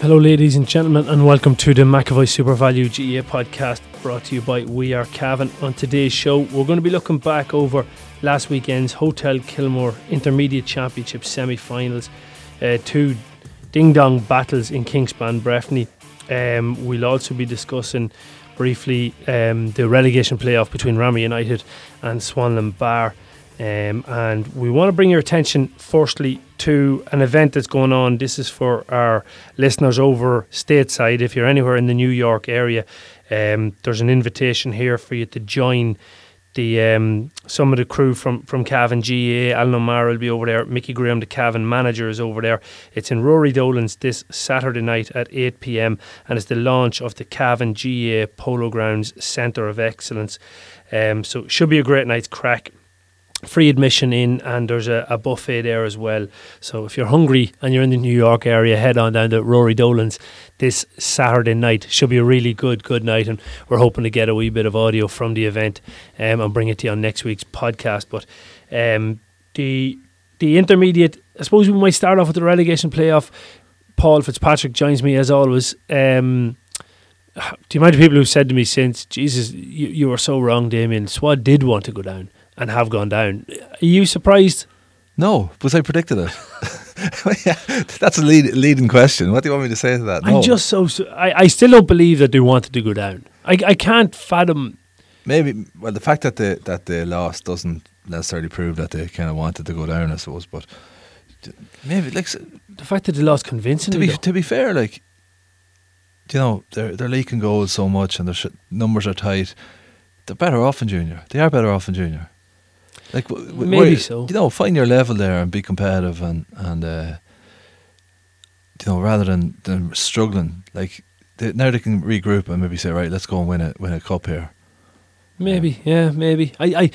Hello ladies and gentlemen, and welcome to the McAvoy SuperValu GAA podcast, brought to you by We Are Cavan. On today's show, we're going to be looking back over last weekend's Hotel Kilmore Intermediate Championship semi-finals. Two ding-dong battles in Kingspan Breffni. We'll also be discussing briefly the relegation playoff between Ramor United and Swanlinbar. And we want to bring your attention firstly to an event that's going on. This is for our listeners over stateside. If you're anywhere in the New York area, there's an invitation here for you to join the some of the crew from Cavan GAA. Alan O'Mara will be over there. Mickey Graham, the Cavan manager, is over there. It's in Rory Dolan's this Saturday night at 8 p.m. and it's the launch of the Cavan GAA Polo Grounds Centre of Excellence. So it should be a great night's crack. Free admission in, and there's a buffet there as well. So if you're hungry and you're in the New York area, head on down to Rory Dolan's this Saturday night. Should be a really good night, and we're hoping to get a wee bit of audio from the event and bring it to you on next week's podcast. But the intermediate, I suppose we might start off with the relegation playoff. Paul Fitzpatrick joins me as always. The amount of people who've said to me since, Jesus, you were so wrong, Damien. Swad did want to go down. And have gone down. Are you surprised? No, because I predicted it. Yeah, that's a leading question. What do you want me to say to that? No. I'm just I still don't believe that they wanted to go down. I can't fathom. Maybe, well, the fact that they lost doesn't necessarily prove that they kind of wanted to go down, I suppose. But maybe like the fact that they lost convincingly. To be fair, like, you know, they're leaking goals so much, and their numbers are tight. They're better off in junior. They are better off in junior. Like maybe so. You know, find your level there and be competitive, and you know, rather than struggling. Like now they can regroup and maybe say, right, let's go and win a cup here. Maybe, yeah, maybe. I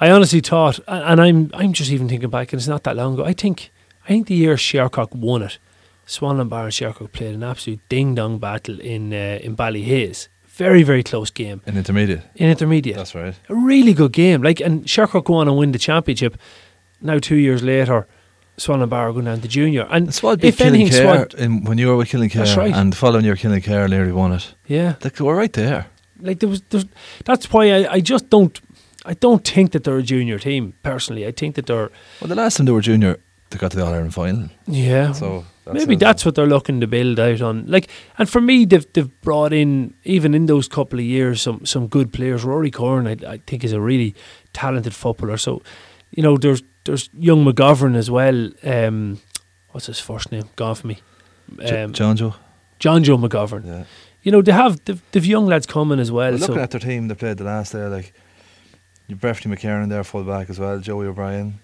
honestly thought, and I'm just even thinking back, and it's not that long ago. I think the year Shercock won it, Swanlinbar and Shercock played an absolute ding dong battle in Ballyhays. Very, very close game. In intermediate. That's right. A really good game. Like, and Shercock go on and win the championship. Now 2 years later, Swanlinbar are going down to junior. And Swad beat Killygarry when you were with Killygarry. That's right. And the following year, Killygarry nearly won it. Yeah. Like, they were right there. Like, that's why I just don't. I don't think that they're a junior team, personally. I think that they're. Well, the last time they were junior, they got to the All Ireland final. Yeah. So. Maybe that's what they're looking to build out on. Like, and for me, they've brought in, even in those couple of years, some good players. Rory Corn, I think, is a really talented footballer. So, you know, there's young McGovern as well. What's his first name? Gone for me. Jonjo McGovern. Yeah. You know, they've young lads coming as well. Looking at their team, they played the last day. Like, you Breffni McCarron there, full back as well. Joey O'Brien,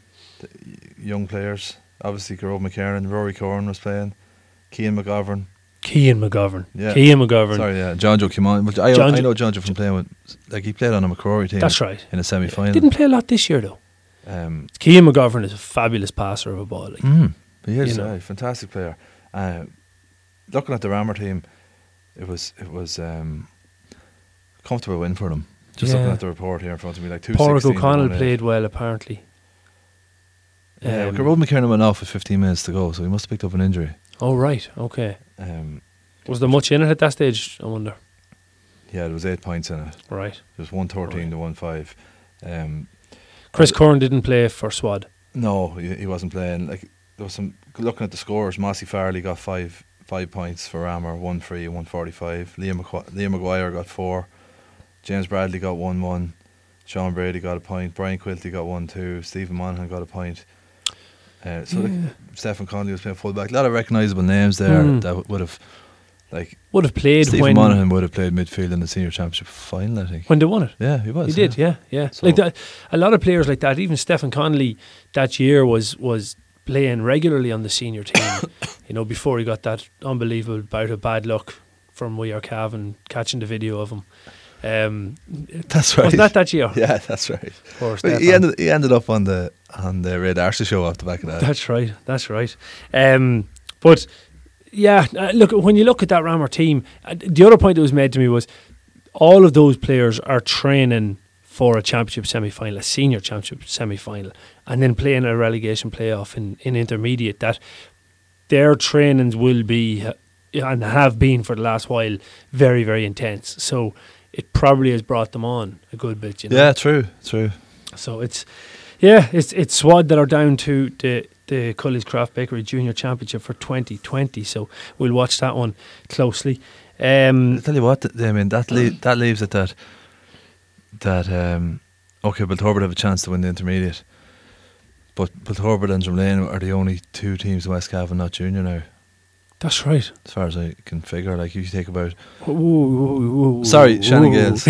young players. Obviously, Gerald McCarron, Rory Corn was playing, Cian McGovern. Yeah. Cian McGovern. Sorry, yeah. Jonjo came on. I know Jonjo from playing with, like, he played on a McCrory team. That's right. In a semi-final. Didn't play a lot this year, though. Cian McGovern is a fabulous passer of a ball. Like, he is, yeah, fantastic player. Looking at the Ramor team, it was a comfortable win for them. Just looking at the report here in front of me, like 216. Porrick O'Connell played well, apparently. Yeah, Gerald McKernan went off with 15 minutes to go, so he must have picked up an injury. Oh, right, okay. Was there much in it at that stage, I wonder? Yeah, there was 8 points in it. Right. It was 113 to 1-5. Chris Curran didn't play for Swad. No, he wasn't playing. Like, there was some, looking at the scores, Mossy Farley got five points for Ramor, 1-3 and 145. Liam Maguire got 4. James Bradley got 1-1. Sean Brady got a point. Brian Quilty got 1-2. Stephen Monaghan got a point. So Stephen Connolly was playing fullback. A lot of recognisable names there that would have Like, would have played Stephen Monaghan would have played midfield in the senior championship final, I think, when they won it. Yeah, he was. He did. Yeah. So like that, a lot of players like that. Even Stephen Connolly that year was playing regularly on the senior team. You know, before he got that unbelievable bout of bad luck from We Are Cavan, catching the video of him. That's right. Was that year? Yeah, that's right. He ended up on the Red Arce show off the back of that. That's right. But. Yeah, look, when you look at that Ramor team, the other point that was made to me was all of those players are training for a championship semi-final, a senior championship semi-final, and then playing a relegation playoff in intermediate, that their trainings will be, and have been for the last while, very, very intense. So it probably has brought them on a good bit, you know? Yeah, true. So it's Swad that are down to the Cully's Craft Bakery Junior Championship for 2020, so we'll watch that one closely. I'll tell you what, I mean, that leaves it that okay, Belturbet have a chance to win the intermediate, but Belturbet and Drumlane are the only two teams in West Cavan not junior now. That's right. As far as I can figure, like, you take about... Ooh. Sorry, Shannon Gaels.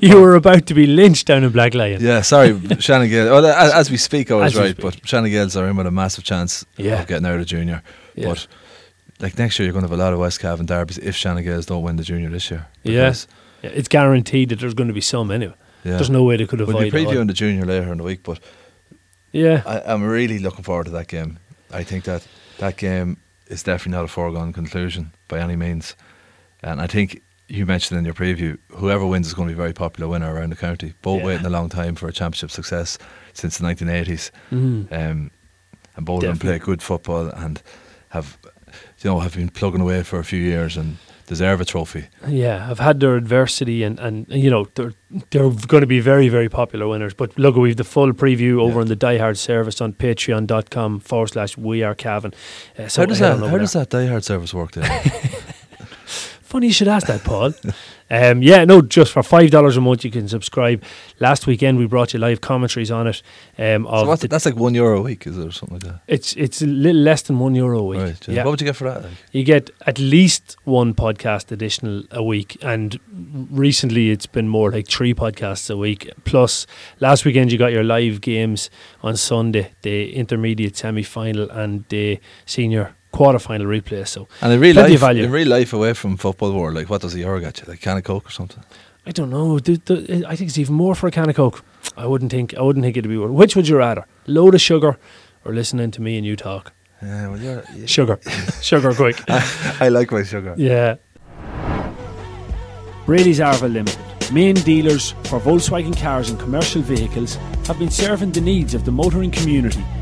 You were about to be lynched down in Black Lion. Yeah, sorry, Shannon Gaels. Well, as we speak, I was right, but Shannon Gaels are in with a massive chance of getting out of junior. Yeah. But like next year, you're going to have a lot of West Cavan derbies if Shannon Gaels don't win the junior this year. Yes, yeah. It's guaranteed that there's going to be some anyway. Yeah. There's no way they could avoid it. We'll be previewing the junior later in the week, but yeah, I'm really looking forward to that game. I think that game... It's definitely not a foregone conclusion by any means, and I think you mentioned in your preview whoever wins is going to be a very popular winner around the county. Both waiting a long time for a championship success since the 1980s, and both of them play good football and have been plugging away for a few years and deserve a trophy. Yeah, have had their adversity, and you know they're going to be very, very popular winners. But look, we've the full preview over on the Die Hard service on patreon.com/wearecavan. So how does that Die Hard service work then? Funny you should ask that, Paul. Just for $5 a month you can subscribe. Last weekend we brought you live commentaries on it. So that's like €1 a week, is it, or something like that? It's a little less than €1 a week. Right, yeah. What would you get for that? Like? You get at least one podcast additional a week, and recently it's been more like 3 podcasts a week. Plus, last weekend you got your live games on Sunday, the intermediate semi-final and the senior quarter-final replay, so and in real life away from football world, like, what does the euro get you, like can of Coke or something? I don't know, I think it's even more for a can of Coke. I wouldn't think it'd be worth. Which would you rather, load of sugar or listening to me and you talk? Sugar. Sugar quick. I like my sugar. Yeah. Brady's Arva Limited, main dealers for Volkswagen cars and commercial vehicles, have been serving the needs of the motoring community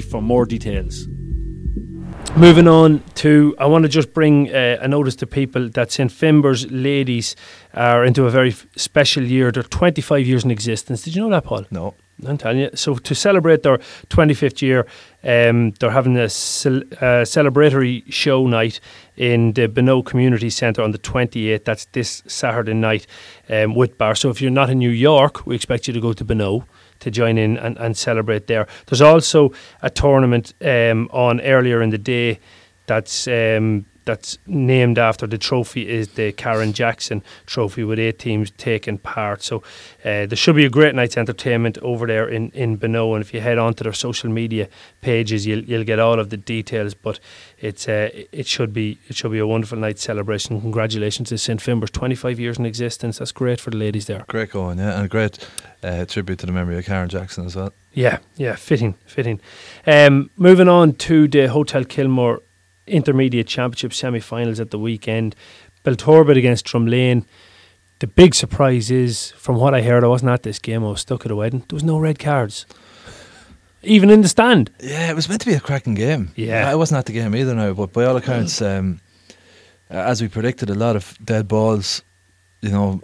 for more details. Moving on to, I want to just bring a notice to people that St. Finbarr's ladies are into a very special year. They're 25 years in existence. Did you know that, Paul? No. I'm telling you. So to celebrate their 25th year, they're having a celebratory show night in the Benough Community Centre on the 28th. That's this Saturday night, with bar. So if you're not in New York, we expect you to go to Benough to join in and celebrate there. There's also a tournament on earlier in the day that's named after the trophy, is the Karen Jackson trophy, with 8 teams taking part. So there should be a great night's entertainment over there in Benough, and if you head on to their social media pages you'll get all of the details, but it should be a wonderful night's celebration. Congratulations to St. Finbarr's, 25 years in existence. That's great for the ladies there. Great going, yeah, and a great tribute to the memory of Karen Jackson as well. Yeah, fitting. Moving on to the Hotel Kilmore Intermediate Championship semi-finals at the weekend. Belturbet against Drumlane. The big surprise is, from what I heard, I wasn't at this game, I was stuck at a wedding, there was no red cards even in the stand. Yeah, it was meant to be a cracking game. Yeah, I wasn't at the game either now, but by all accounts as we predicted, a lot of dead balls. You know,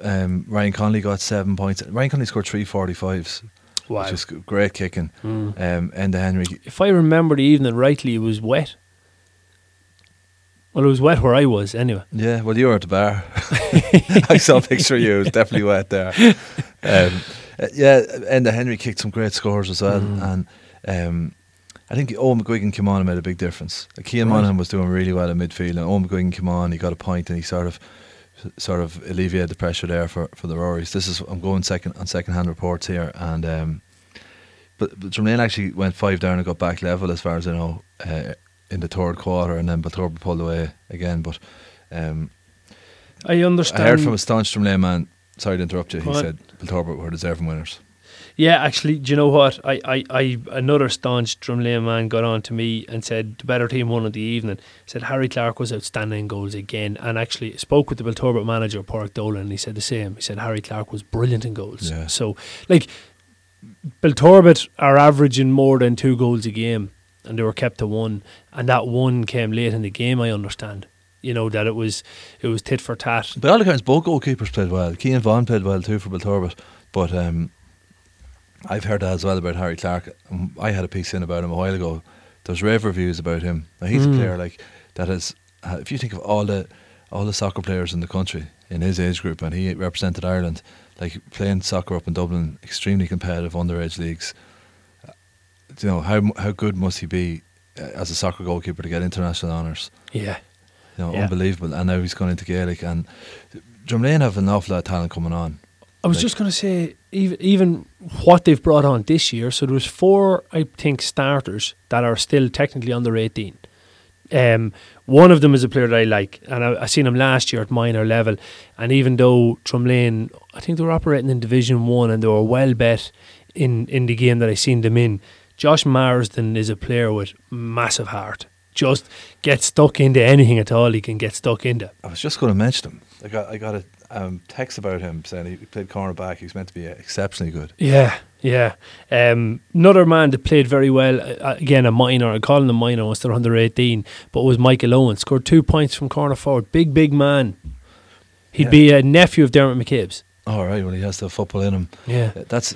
Ryan Connolly got 7 points. Ryan Connolly scored 3 45s. Wow. Which is great kicking. Enda Henry. If I remember the evening rightly, it was wet. Well, it was wet where I was anyway. Yeah, well, you were at the bar. I saw a picture of you. It was definitely wet there. Yeah, Enda Henry kicked some great scores as well. And I think Owen McGuigan came on and made a big difference. Cian Monaghan was doing really well in midfield, and Owen McGuigan came on, he got a point, and he sort of alleviated the pressure there for the Rorys. This is, I'm going second-hand reports here, and but Drumlane actually went 5 down and got back level, as far as I know, in the third quarter, and then Belturbet pulled away again. But I understand. I heard from a staunch Drumlane man, sorry to interrupt you, he said Belturbet were deserving winners. Yeah, actually, do you know what? I another staunch Drumlane man got on to me and said the better team won of the evening. Said Harry Clarke was outstanding in goals again, and actually spoke with the Belturbet manager, Pádraig Dolan, and he said the same. He said Harry Clarke was brilliant in goals. Yeah. So, like, Belturbet are averaging more than 2 goals a game, and they were kept to 1, and that 1 came late in the game, I understand. You know, that it was tit for tat. By all accounts, both goalkeepers played well. Cian Vaughan played well too for Belturbet, but I've heard that as well about Harry Clarke. I had a piece in about him a while ago. There's rave reviews about him. Now, he's a player like that is. If you think of all the soccer players in the country in his age group, and he represented Ireland, like playing soccer up in Dublin, extremely competitive underage leagues. You know how good must he be as a soccer goalkeeper to get international honours? Yeah, you know, unbelievable. And now he's gone into Gaelic, and Drumlane have an awful lot of talent coming on. I was just going to say, even what they've brought on this year, so there was 4, I think, starters that are still technically under 18. One of them is a player that I like, and I seen him last year at minor level, and even though Drumlane, I think they were operating in Division 1 and they were well bet in the game that I seen them in, Josh Marsden is a player with massive heart. Just get stuck into anything at all he can get stuck into. I was just going to mention him. I got a text about him saying he played cornerback. He's meant to be exceptionally good. Yeah. Another man that played very well, again a minor, I call him a minor once they're under 18, but was Michael Owen. Scored 2 points from corner forward. Big man. He'd be a nephew of Dermot McCabe's. Alright, well he has the football in him. Yeah. That's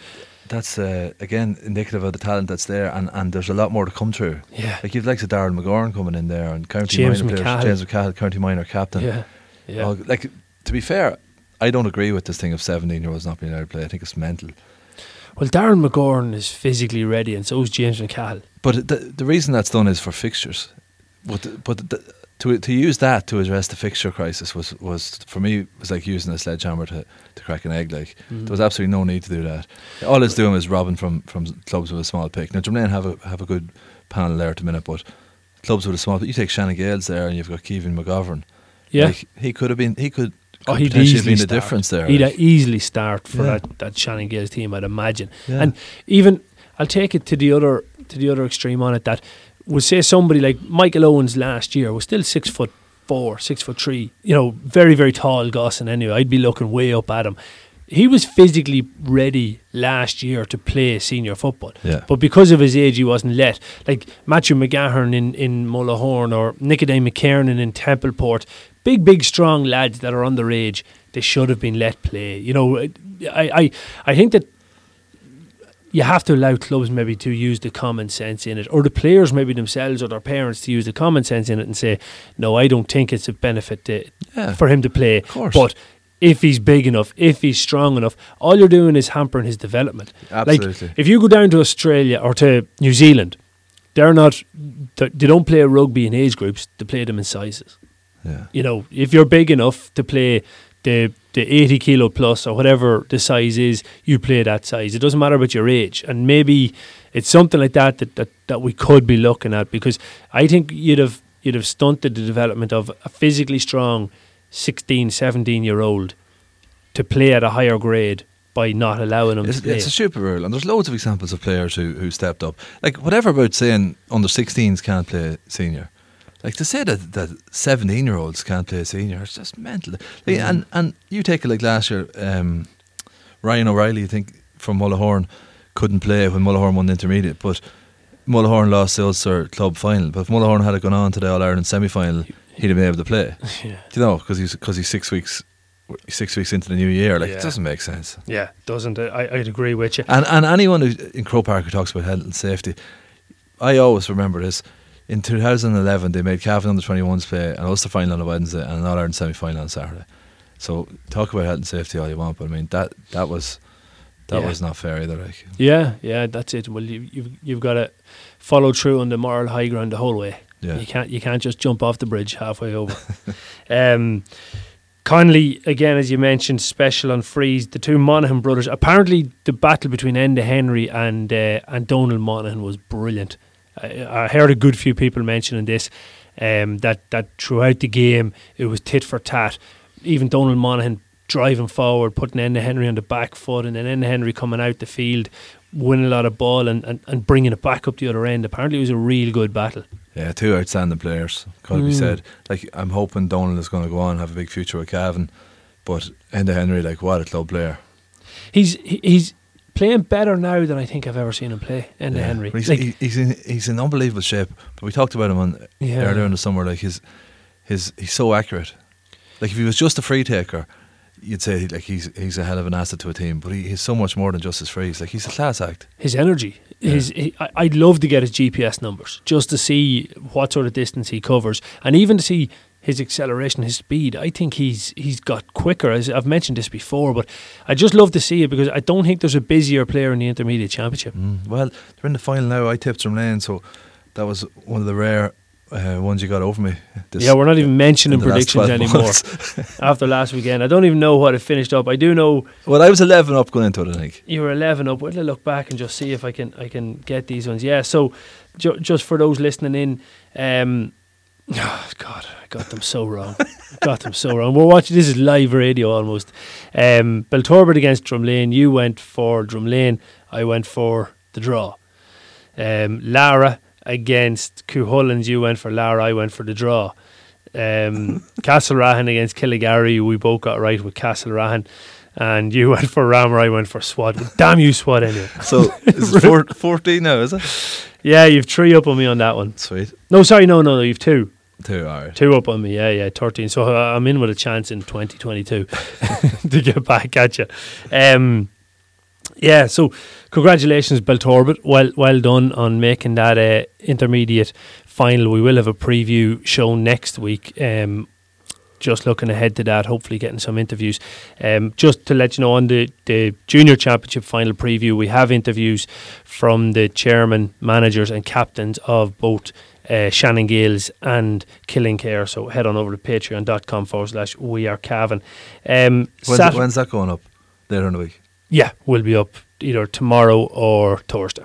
again indicative of the talent that's there, and there's a lot more to come through. Yeah, like you've likes of Darren McGorn coming in there, and James McCall, county minor captain. Yeah. Well, like to be fair, I don't agree with this thing of 17-year-olds not being allowed to play. I think it's mental. Well, Darren McGorn is physically ready, and so is James McCall. But the reason that's done is for fixtures. But to use that to address the fixture crisis was for me was like using a sledgehammer to crack an egg. Like there was absolutely no need to do that. All it's doing is robbing from clubs with a small pick. Now Drumlane have a good panel there at the minute, but clubs with a small pick. You take Shannon Gaels there, and you've got Stephen McGovern. Yeah, like, he could. Oh, he'd easily been the difference there. He'd easily start for that Shannon Gaels team, I'd imagine. Yeah. And even I'll take it to the other extreme on it that. We'll say somebody like Michael Owens last year was still 6'4", 6'3", you know, very, very tall Gossin anyway. I'd be looking way up at him. He was physically ready last year to play senior football. Yeah. But because of his age, he wasn't let. Like Matthew McGahern in Mullaghorn or Nicodine McKiernan in Templeport, big, strong lads that are underage, they should have been let play. You know, I think that you have to allow clubs maybe to use the common sense in it, or the players maybe themselves or their parents to use the common sense in it and say, no, I don't think it's a benefit for him to play. Of course. But if he's big enough, if he's strong enough, all you're doing is hampering his development. Absolutely. Like, if you go down to Australia or to New Zealand, they don't play rugby in age groups, they play them in sizes. Yeah. You know, if you're big enough to play the 80 kilo plus or whatever the size is, you play that size. It doesn't matter about your age. And maybe it's something like that we could be looking at, because I think you'd have stunted the development of a physically strong 16, 17-year-old to play at a higher grade by not allowing them to play. It's a super rule, and there's loads of examples of players who stepped up. Like whatever about saying under 16s can't play senior. Like to say that 17-year-olds can't play senior, it's just mental. Like, and you take it like last year, Ryan O'Reilly, I think, from Mullaghorn, couldn't play when Mullaghorn won the intermediate, but Mullaghorn lost the Ulster club final. But if Mullaghorn had gone on to the All Ireland semi final, he'd have been able to play. Yeah. Do you know, because he's 6 weeks. 6 weeks into the new year, like, yeah. It doesn't make sense. Yeah, doesn't it? I'd agree with you. And anyone who, in Croke Park, who talks about health and safety, I always remember this. In 2011, they made Cavan under 21s play and Ulster final on a Wednesday and an All Ireland semi final on Saturday. So talk about health and safety all you want, but I mean that was not fair either. Like. Yeah, that's it. Well, you've got to follow through on the moral high ground the whole way. Yeah. You can't just jump off the bridge halfway over. Connolly, again, as you mentioned, special on frees. The two Monaghan brothers. Apparently, the battle between Enda Henry and Donald Monaghan was brilliant. I heard a good few people mentioning this, that throughout the game it was tit for tat. Even Donald Monaghan driving forward, putting Enda Henry on the back foot, and then Enda Henry coming out the field, winning a lot of ball and bringing it back up the other end. Apparently, it was a real good battle. Yeah, two outstanding players, could be said. Like, I'm hoping Donald is going to go on and have a big future with Cavan, but Enda Henry, like, what a club player. He's playing better now than I think I've ever seen him play, Enda Henry. He's, like, he's in unbelievable shape, but we talked about him earlier in the summer, like, he's so accurate. Like, if he was just a free taker, you'd say like he's a hell of an asset to a team, but he's so much more than just his frees. Like, he's a class act. His energy, I'd love to get his GPS numbers just to see what sort of distance he covers, and even to see his acceleration, his speed. I think he's got quicker. I've mentioned this before, but I just love to see it because I don't think there's a busier player in the Intermediate Championship. Well, they're in the final now. I tipped Drumlane, so that was one of the rare ones you got over me. We're not even mentioning predictions anymore. After last weekend, I don't even know what it finished up. I do know. Well, I was 11 up going into it. I think you were 11 up. Well, I'll look back and just see if I can get these ones. Yeah. So, just for those listening in, oh God, I got them so wrong. We're watching. This is live radio almost. Belturbet against Drumlane. You went for Drumlane. I went for the draw. Lara against Cuchullins, you went for Lara, I went for the draw. Castlerahan against Killygarry, we both got right with Castlerahan, and you went for Ramor, I went for Swat. Well, damn you, Swat, anyway. So is it 14 now, is it? Yeah, you've 3 up on me on that one. Sweet. No, sorry, no, you've 2. 2, alright. 2 up on me, 13. So I'm in with a chance in 2022 to get back at you. Yeah, so congratulations, Belturbet. Well done on making that intermediate final. We will have a preview show next week. Just looking ahead to that, hopefully getting some interviews. Just to let you know, on the Junior Championship final preview, we have interviews from the chairman, managers and captains of both Shannon Gaels and Killygarry. So head on over to patreon.com/We Are Cavan. When's that going up? Later in the week? Yeah, we'll be up either tomorrow or Thursday.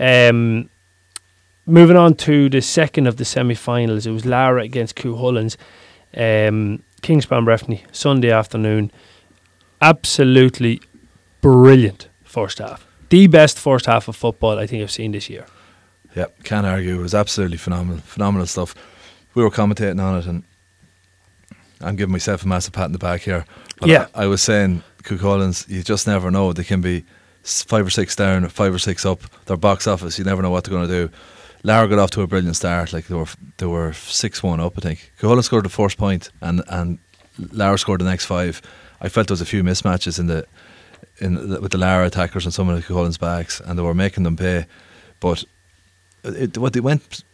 Moving on to the second of the semi-finals, it was Lara against Cuchullins, Kingspan Breffni, Sunday afternoon. Absolutely brilliant first half. The best first half of football I think I've seen this year. Yeah, can't argue. It was absolutely phenomenal stuff. We were commentating on it, and I'm giving myself a massive pat in the back here. But yeah, I was saying, Cuchullins, you just never know. They can be 5 or 6 down, 5 or 6 up. Their box office, you never know what they're going to do. Lara got off to a brilliant start. Like, they were 6-1 up, I think. Cuchullins scored the first point, and Lara scored the next 5. I felt there was a few mismatches with the Lara attackers and some of the Cuchullins backs, and they were making them pay. But they went.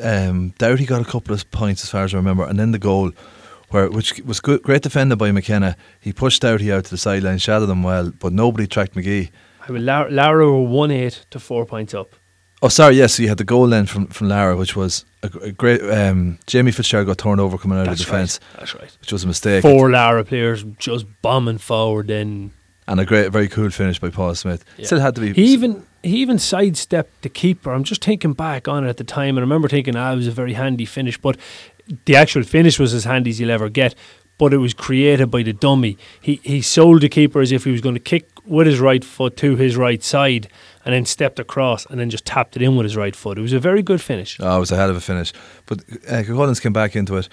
Doherty got a couple of points as far as I remember, and then the goal, which was good, great defending by McKenna. He pushed Doherty out to the sideline, shadowed him well, but nobody tracked McGee. Lara were 1-8 to 4 points up. Oh, sorry, yes, so you had the goal then from Lara, which was a great. Jamie Fitzgerald got turned over coming out of the defence. Right. That's right. Which was a mistake. 4 Lara players just bombing forward then. And a great, very cool finish by Paul Smith. Yeah. Still had to be. He even sidestepped the keeper. I'm just thinking back on it at the time, and I remember thinking, it was a very handy finish, but the actual finish was as handy as you'll ever get, but it was created by the dummy. He sold the keeper as if he was going to kick with his right foot to his right side, and then stepped across and then just tapped it in with his right foot. It was a very good finish. It was a hell of a finish. But Cuchullins came back into it.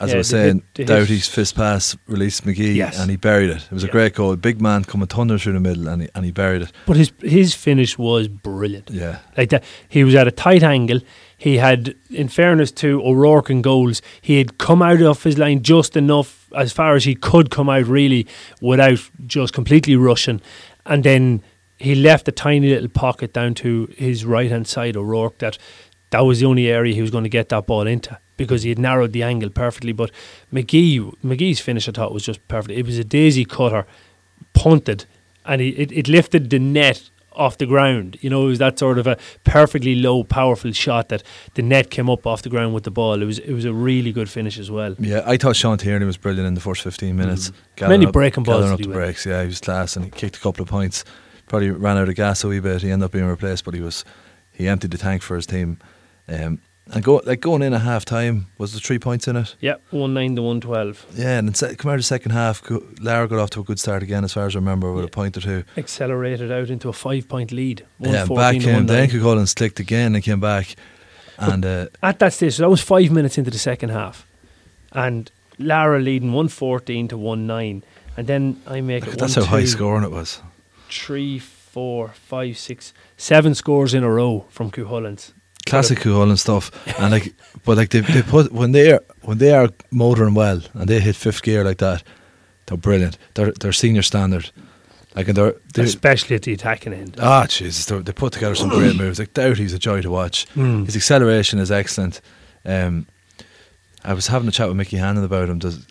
as I was saying, Doughty's fist pass released McGee, and he buried it. It was a great goal. A big man coming thunder through the middle, and he buried it. But his finish was brilliant. Yeah, like that. He was at a tight angle. He had, in fairness to O'Rourke and goals, he had come out of his line just enough, as far as he could come out really, without just completely rushing, and then he left a tiny little pocket down to his right hand side, O'Rourke, that was the only area he was going to get that ball into, because he had narrowed the angle perfectly. But McGee's finish, I thought, was just perfect. It was a daisy cutter, punted, and it lifted the net off the ground. You know, it was that sort of a perfectly low, powerful shot that the net came up off the ground with the ball. It was a really good finish as well. Yeah, I thought Sean Tierney was brilliant in the first 15 minutes. Many breaking balls. Gathering up the breaks, yeah, he was class, and he kicked a couple of points. Probably ran out of gas a wee bit. He ended up being replaced, but he emptied the tank for his team. And going in at half time, was the 3 points in it? Yeah, 1-9 to 1-12. Yeah, and come out of the second half, Lara got off to a good start again, as far as I remember, with a point or two. Accelerated out into a 5 point lead. Yeah, and back came Danko Collins, clicked again and came back. And at that stage, so that was 5 minutes into the second half, and Lara leading 1-14 to 1-9, and then I make it. That's how high scoring it was. 3, 4, 5, 6, 7 scores in a row from Cuchulainn. Classic Cuchulainn stuff, and they put when they are motoring well and they hit fifth gear like that, they're brilliant. They're senior standard, like, and they're especially at the attacking end. Ah, Jesus, they put together some great moves. Like Doughty's a joy to watch. His acceleration is excellent. I was having a chat with Mickey Hannon about him. Did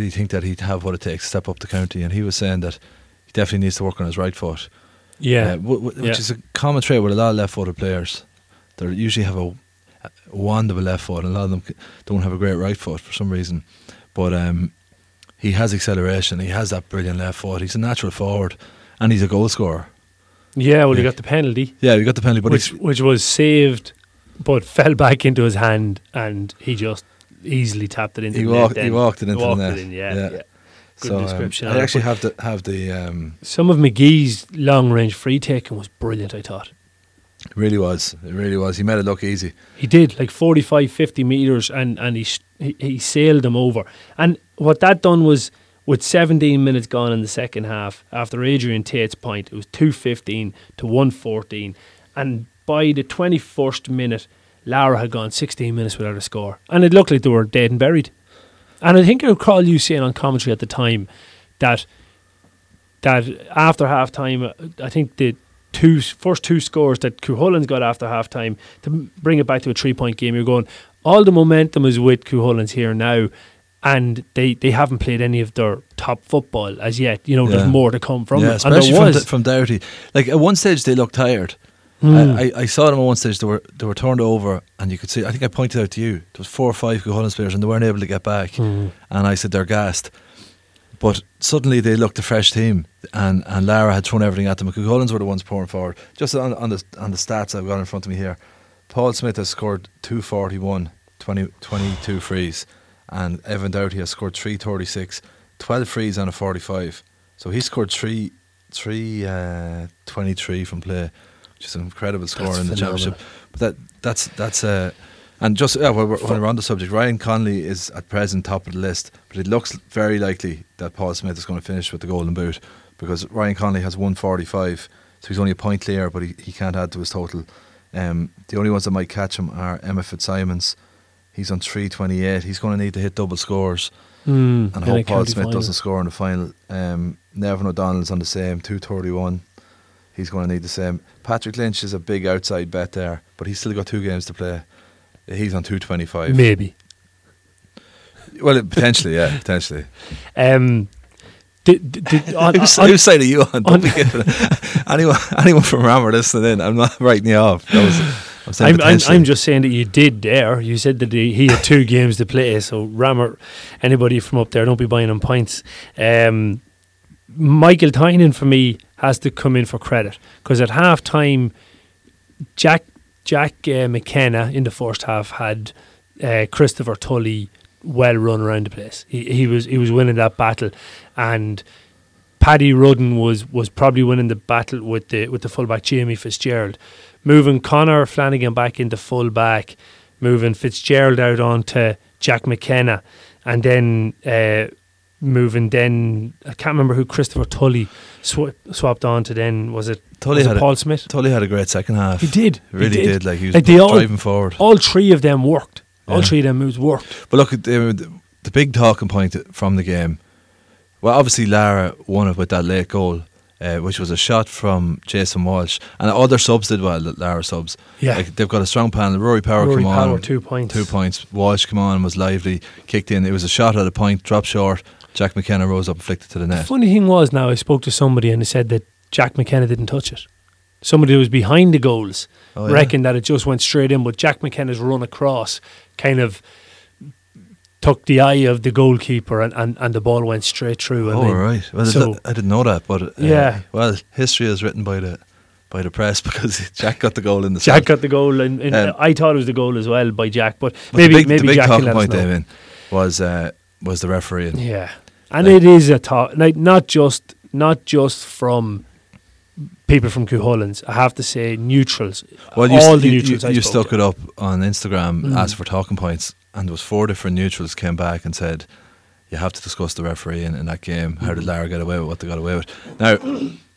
he think that he'd have what it takes to step up the county? And he was saying that he definitely needs to work on his right foot. Yeah, which is a common trait with a lot of left-footed players. They usually have a wand of a left foot, and a lot of them don't have a great right foot for some reason. But he has acceleration, he has that brilliant left foot, he's a natural forward, and he's a goal scorer. Yeah, well, he got the penalty. Yeah, he got the penalty, but which was saved, but fell back into his hand, and he just easily tapped it into the net. He walked it into the net. Yeah. Good description. I actually have the some of McGee's long range free taking was brilliant, I thought. It really was. He made it look easy. He did, like 45, 50 metres, and he sailed them over. And what that done was, with 17 minutes gone in the second half, after Adrian Tate's point, it was 2-15 to 1-14. And by the 21st minute, Lara had gone 16 minutes without a score. And it looked like they were dead and buried. And I think I recall you saying on commentary at the time that after half time, I think the first two scores that Cuchulainn's got after half time, to bring it back to a 3 point game, you're going, all the momentum is with Cuchulainn's here now, and they haven't played any of their top football as yet. You know, there's more to come from it. Especially and from Doughty. Like, at one stage they looked tired. I saw them at one stage, they were turned over, and you could see, I think I pointed out to you, there was 4 or 5 Cuchulainn players and they weren't able to get back, and I said they're gassed. But suddenly they looked a fresh team, and Lara had thrown everything at them. Cuchulainn's were the ones pouring forward. Just on the stats I've got in front of me here, Paul Smith has scored 241, 22 frees, and Evan Doughty has scored 336, 12 frees on a 45. So he scored 23 from play, which is an incredible score in the championship. But that's and just when we're on the subject, Ryan Connolly is at present top of the list, but it looks very likely that Paul Smith is going to finish with the golden boot, because Ryan Connolly has 145, so he's only a point clear, but he can't add to his total. The only ones that might catch him are Emma Fitzsimons. He's on 328. He's going to need to hit double scores, and I hope Paul Smith doesn't score in the final. Nevin O'Donnell's on the same, 231. He's going to need the same. Patrick Lynch is a big outside bet there, but he's still got 2 games to play. He's on 225. Maybe. Well, potentially, yeah, potentially. Who's side are you on? Anyone from Ramor listening in, I'm not writing you off. I'm just saying that you did there. You said that he had 2 games to play, so Ramor, anybody from up there, don't be buying him points. Michael Tynan, for me, has to come in for credit, because at half time, Jack McKenna in the first half had Christopher Tully well run around the place. He was winning that battle, and Paddy Rudden was probably winning the battle with the fullback Jamie Fitzgerald. Moving Conor Flanagan back into fullback, moving Fitzgerald out onto Jack McKenna, and then moving then, I can't remember who Christopher Tully swapped on to then, was it Tully? Was it Paul Smith? Tully had a great second half. He did. He really did. Like, he was like driving forward. All three of them worked. Yeah. All three of them moves worked. But look, the big talking point from the game, well, obviously Lara won it with that late goal, which was a shot from Jason Walsh, and other subs did well. Lara subs, yeah, like, they've got a strong panel. Rory Power came on, 2 points. 2 points. Walsh come on, was lively, kicked in. It was a shot at a point, dropped short. Jack McKenna rose up and flicked it to the net. The funny thing was, now I spoke to somebody and they said that Jack McKenna didn't touch it. Somebody who was behind the goals reckoned that it just went straight in, but Jack McKenna's run across kind of took the eye of the goalkeeper and the ball went straight through. Right. Well, so, I didn't know that, but yeah. Well, history is written by the press, because Jack got the goal in the Jack got the goal, and I thought it was the goal as well by Jack, but maybe Jack can let us know. The big talking point, Damien, was the referee. Yeah, and like, it is a talk, like, not just from people from Cuchulainn's, I have to say, neutrals. Well, all the neutrals. You stuck it up on Instagram, asked for talking points, and there was 4 different neutrals came back and said, you have to discuss the referee in that game. How did Lara get away with what they got away with? Now,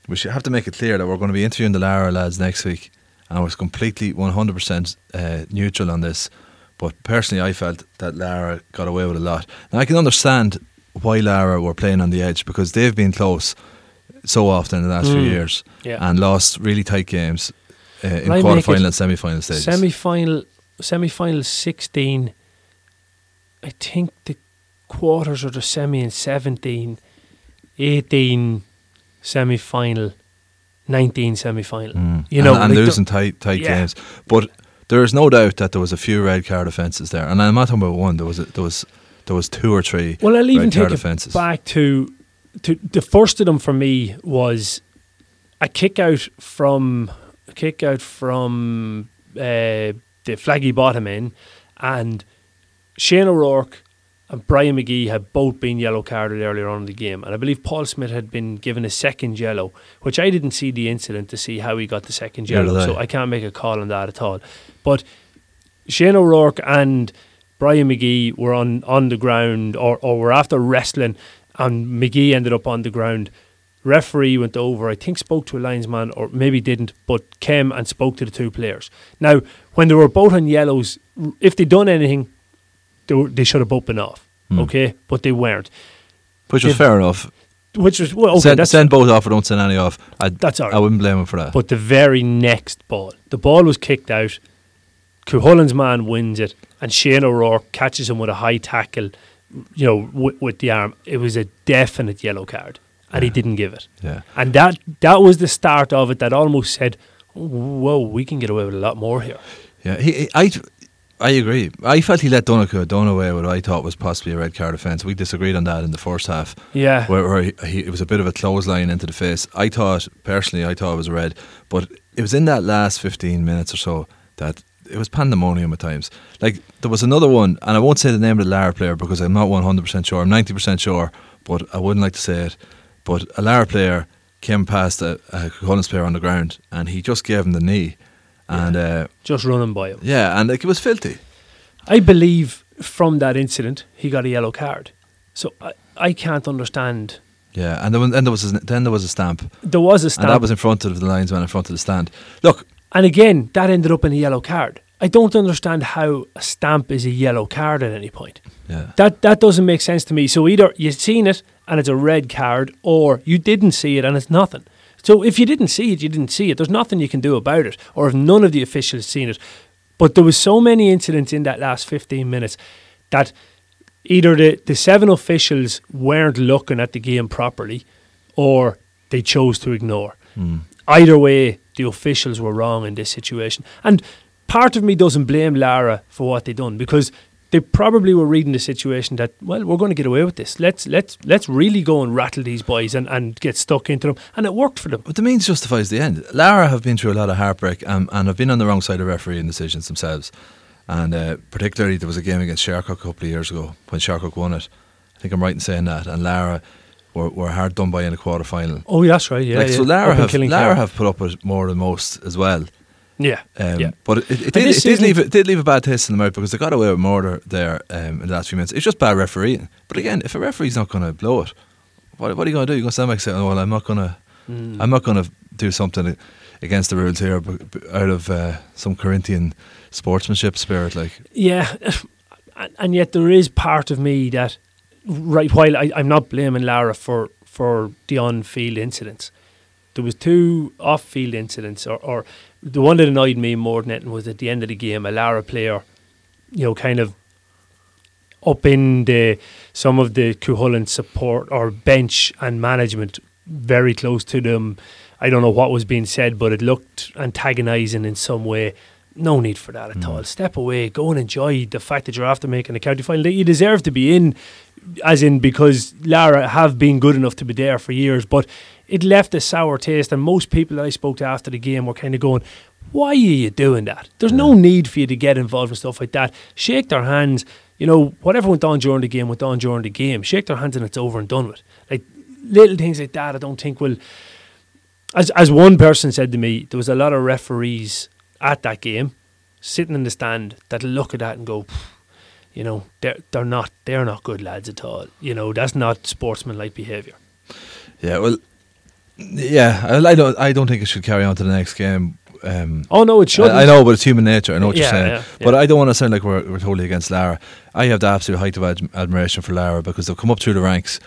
we should have to make it clear that we're going to be interviewing the Lara lads next week, and I was completely 100% neutral on this, but personally I felt that Lara got away with a lot. Now, I can understand why Lara were playing on the edge, because they've been close so often in the last few years, and lost really tight games in quarterfinal and semi-final stages. Semi-final 16, I think the quarters or the semi in 17, 18 semi-final, 19 semi-final. You know, and like losing tight games. But there is no doubt that there was a few red card offences there, and I'm not talking about one. There was 2 or 3. Well, I'll even take it back to the first of them for me was a kick out from the flaggy bottom in, and Shane O'Rourke and Brian McGee had both been yellow carded earlier on in the game, and I believe Paul Smith had been given a second yellow, which I didn't see the incident to see how he got the second yellow, so I can't make a call on that at all. But Shane O'Rourke and Brian McGee were on the ground or were after wrestling, and McGee ended up on the ground. Referee went over, I think spoke to a linesman, or maybe didn't, but came and spoke to the 2 players. Now, when they were both on yellows, if they'd done anything, they should have both been off, okay? But they weren't. Which was fair enough. Which was, well, okay. Send both off or don't send any off. That's all right. I wouldn't blame him for that. But the very next ball, the ball was kicked out, Cuchulainn's man wins it, and Shane O'Rourke catches him with a high tackle, you know, with the arm. It was a definite yellow card, and he didn't give it. Yeah. And that was the start of it that almost said, whoa, we can get away with a lot more here. Yeah, I agree. I felt he let Donegal have done away with what I thought was possibly a red card offence. We disagreed on that in the first half. Yeah. Where it was a bit of a clothesline into the face. I thought, personally, it was red. But it was in that last 15 minutes or so that it was pandemonium at times. Like, there was another one, and I won't say the name of the Lara player because I'm not 100% sure. I'm 90% sure, but I wouldn't like to say it. But a Lara player came past a Cuchulainn's player on the ground, and he just gave him the knee. And just running by him. Yeah, and like, it was filthy. I believe from that incident he got a yellow card. So I can't understand. Yeah, and then there was a stamp. There was a stamp. And that was in front of the linesman, in front of the stand. Look, and again, that ended up in a yellow card. I don't understand how a stamp is a yellow card at any point. Yeah. That doesn't make sense to me. So either you've seen it and it's a red card, or you didn't see it and it's nothing. So if you didn't see it, you didn't see it. There's nothing you can do about it, or if none of the officials seen it. But there was so many incidents in that last 15 minutes that either the 7 officials weren't looking at the game properly, or they chose to ignore. Either way, the officials were wrong in this situation. And part of me doesn't blame Lara for what they done, because they probably were reading the situation that, well, we're going to get away with this. Let's really go and rattle these boys and get stuck into them. And it worked for them. But the means justifies the end. Lara have been through a lot of heartbreak and have been on the wrong side of refereeing decisions themselves. And particularly there was a game against Shercock a couple of years ago when Shercock won it. I think I'm right in saying that. And Lara were hard done by in the quarter final. Oh, that's right. Yeah. So Lara have put up with more than most as well. Yeah. But it did leave a bad taste in the mouth because they got away with murder there in the last few minutes. It's just bad refereeing. But again, if a referee's not going to blow it, what are you going to do? You're going to stand back and say, oh, well, I'm not going to do something against the rules here out of some Corinthian sportsmanship spirit, like. Yeah, and yet there is part of me that, right, while I'm not blaming Lara for the on-field incidents, there was two off-field incidents, or the one that annoyed me more than anything was at the end of the game, a Lara player, you know, kind of up in some of the Cuchulainn support or bench and management, very close to them. I don't know what was being said, but it looked antagonising in some way. No need for that at all. Step away, go and enjoy the fact that you're after making the county final. You deserve to be in, as in because Lara have been good enough to be there for years, but it left a sour taste, and most people that I spoke to after the game were kind of going, why are you doing that? There's no need for you to get involved in stuff like that. Shake their hands. You know, whatever went on during the game went on during the game. Shake their hands and it's over and done with. Like, little things like that I don't think will... As one person said to me, there was a lot of referees at that game sitting in the stand that look at that and go, you know, they're not good lads at all. You know, that's not sportsmanlike behaviour. Yeah, well, yeah, I don't think it should carry on to the next game. Oh no, it shouldn't. I know, but it's human nature. I know what you're saying, but I don't want to sound like we're totally against Lara. I have the absolute height of admiration for Lara because they've come up through the ranks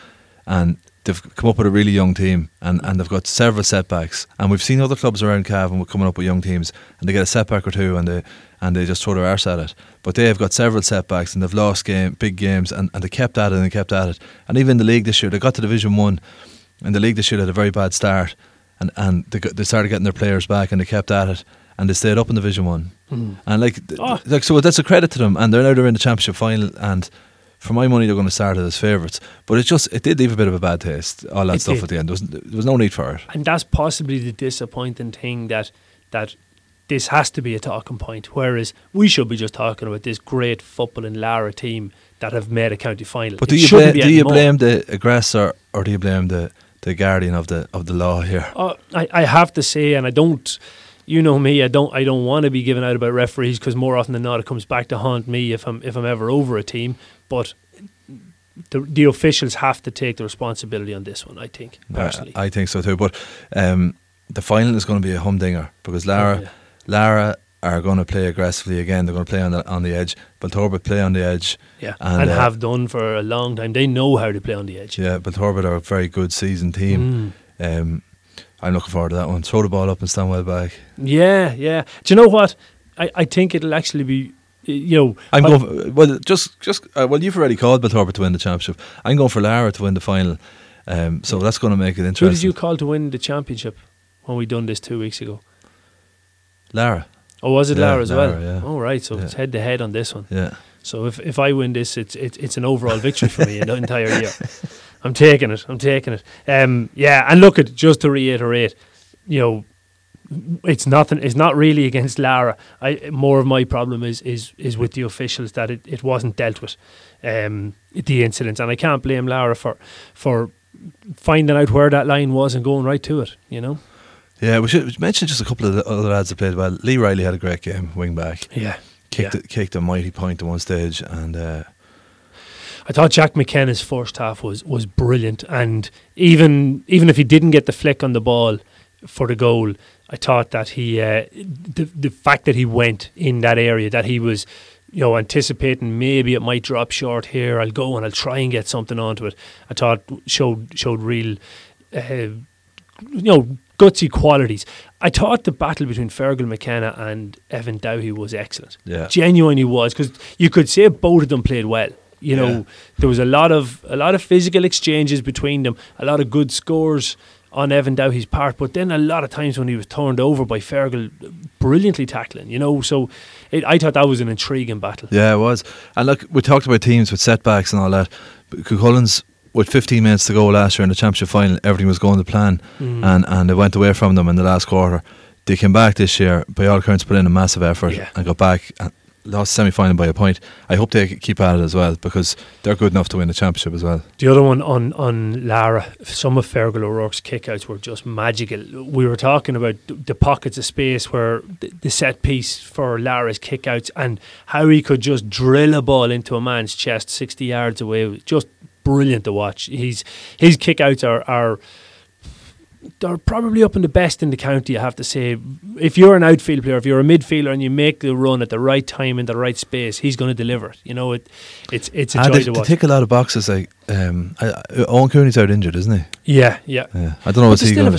and they've come up with a really young team, and they've got several setbacks. And we've seen other clubs around Cavan coming up with young teams, and they get a setback or two, and they just throw their arse at it. But they've got several setbacks, and they've lost big games, and they kept at it, And even in the league this year, they got to Division 1, and the league this year had a very bad start, and they started getting their players back, and they kept at it, and they stayed up in Division 1. Mm. And like so that's a credit to them, and they're in the championship final, and... for my money, they're going to start it as favourites. But it did leave a bit of a bad taste, all that stuff at the end. There was no need for it. And that's possibly the disappointing thing, that this has to be a talking point, whereas we should be just talking about this great football and Lara team that have made a county final. But do you blame the aggressor or do you blame the guardian of the law here? I have to say, and I don't... You know me, I don't want to be given out about referees because more often than not it comes back to haunt me if I'm ever over a team. But the officials have to take the responsibility on this one, I think, personally. I think so too. But the final is going to be a humdinger because Lara are going to play aggressively again. They're going to play on the edge. Belturbet play on the edge. Yeah, and have done for a long time. They know how to play on the edge. Yeah, Belturbet are a very good seasoned team. I'm looking forward to that one. Throw the ball up and stand well back. Yeah. Do you know what? I think it'll actually be, you know... I'm going for... Well, well, you've already called Belturbet to win the championship. I'm going for Lara to win the final. So that's going to make it interesting. Who did you call to win the championship when we done this 2 weeks ago? Lara. Oh, was it Lara as well? Yeah. Oh, right. So it's head-to-head on this one. Yeah. So if I win this, it's an overall victory for me in the entire year. I'm taking it. And look, just to reiterate, you know, it's nothing. It's not really against Lara. More of my problem is with the officials that it wasn't dealt with, the incidents. And I can't blame Lara for finding out where that line was and going right to it, you know. Yeah, we should mention just a couple of the other lads that played well. Lee Riley had a great game, wing back. Yeah. Kicked a mighty point at one stage and... I thought Jack McKenna's first half was brilliant, and even if he didn't get the flick on the ball for the goal, I thought that he the fact that he went in that area, that he was, you know, anticipating maybe it might drop short here, I'll go and I'll try and get something onto it, I thought showed real gutsy qualities. I thought the battle between Fergal McKenna and Evan Dowie was excellent. Yeah. Genuinely was, because you could say both of them played well. You know, there was a lot of physical exchanges between them, a lot of good scores on Evan Dowie's part, but then a lot of times when he was turned over by Fergal, brilliantly tackling, you know. So I thought that was an intriguing battle. Yeah, it was. And look, we talked about teams with setbacks and all that. Cuchulainn's, with 15 minutes to go last year in the championship final, everything was going to plan, and it went away from them in the last quarter. They came back this year, by all accounts, put in a massive effort and got back. And lost semi-final by a point. I hope they keep at it as well, because they're good enough to win the championship as well. The other one on Lara, some of Fergal O'Rourke's kickouts were just magical. We were talking about the pockets of space where the set piece for Lara's kickouts and how he could just drill a ball into a man's chest 60 yards away. It was just brilliant to watch. His kickouts are they're probably up in the best in the county, I have to say. If you're an outfield player, if you're a midfielder and you make the run at the right time in the right space, he's going to deliver it. You know, it's a joy to watch. They tick a lot of boxes. Like Owen Cooney's out injured, isn't he? Yeah. I don't know what's he going to. But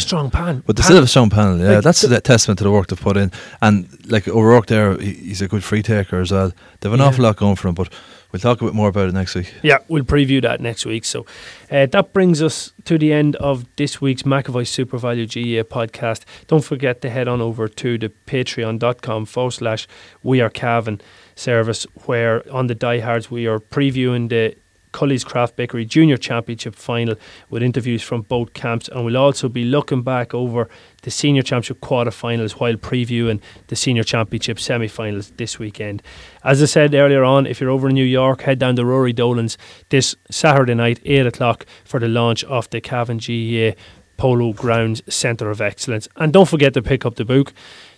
they still have a strong panel. Yeah, like that's a testament to the work they've put in. And like O'Rourke there, he's a good free taker as well. They have an awful lot going for him, but we'll talk a bit more about it next week. Yeah, we'll preview that next week. So that brings us to the end of this week's McAvoy SuperValu GAA podcast. Don't forget to head on over to the patreon.com/We Are Cavan service, where on the Die Hards we are previewing the Cully's Craft Bakery Junior Championship final with interviews from both camps, and we'll also be looking back over the Senior Championship quarterfinals while previewing the Senior Championship semi-finals this weekend. As I said earlier on, if you're over in New York, head down to Rory Dolan's this Saturday night, 8 o'clock, for the launch of the Cavan GAA Polo Grounds Centre of Excellence. And don't forget to pick up the book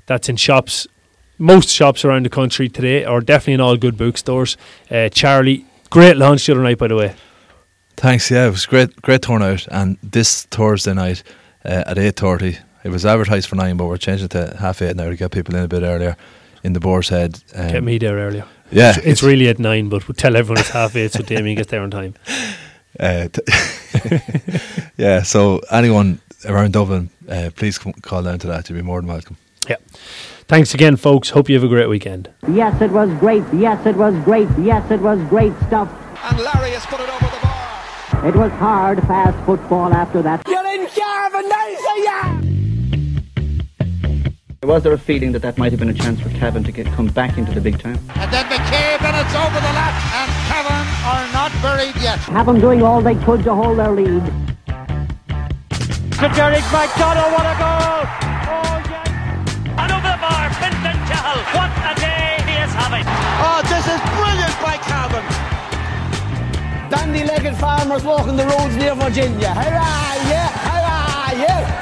that's in shops, most shops around the country today, or definitely in all good bookstores. Charlie, great launch the other night, by the way. Thanks, yeah, it was great turnout. And this Thursday night at 8:30, it was advertised for 9, but we're changing it to 8:30 now to get people in a bit earlier in the Boar's Head. Get me there earlier. Yeah, it's really at 9, but we'll tell everyone it's 8:30 so Damien gets there on time. Yeah, so anyone around Dublin, please call down to that. You'll be more than welcome. Yeah. Thanks again, folks. Hope you have a great weekend. Yes, it was great. Yes, it was great. Yes, it was great stuff. And Larry has put it over the bar. It was hard, fast football after that. You're in Cavan, nice of you! Was there a feeling that might have been a chance for Cavan to come back into the big time? And then McCabe, and it's over the lap, and Cavan are not buried yet. Cavan doing all they could to hold their lead. To Derek McDonald, what a goal! What a day he is having. Oh, this is brilliant by Cavan. Dandy-legged farmers walking the roads near Virginia. Hurrah, yeah, hurrah, yeah.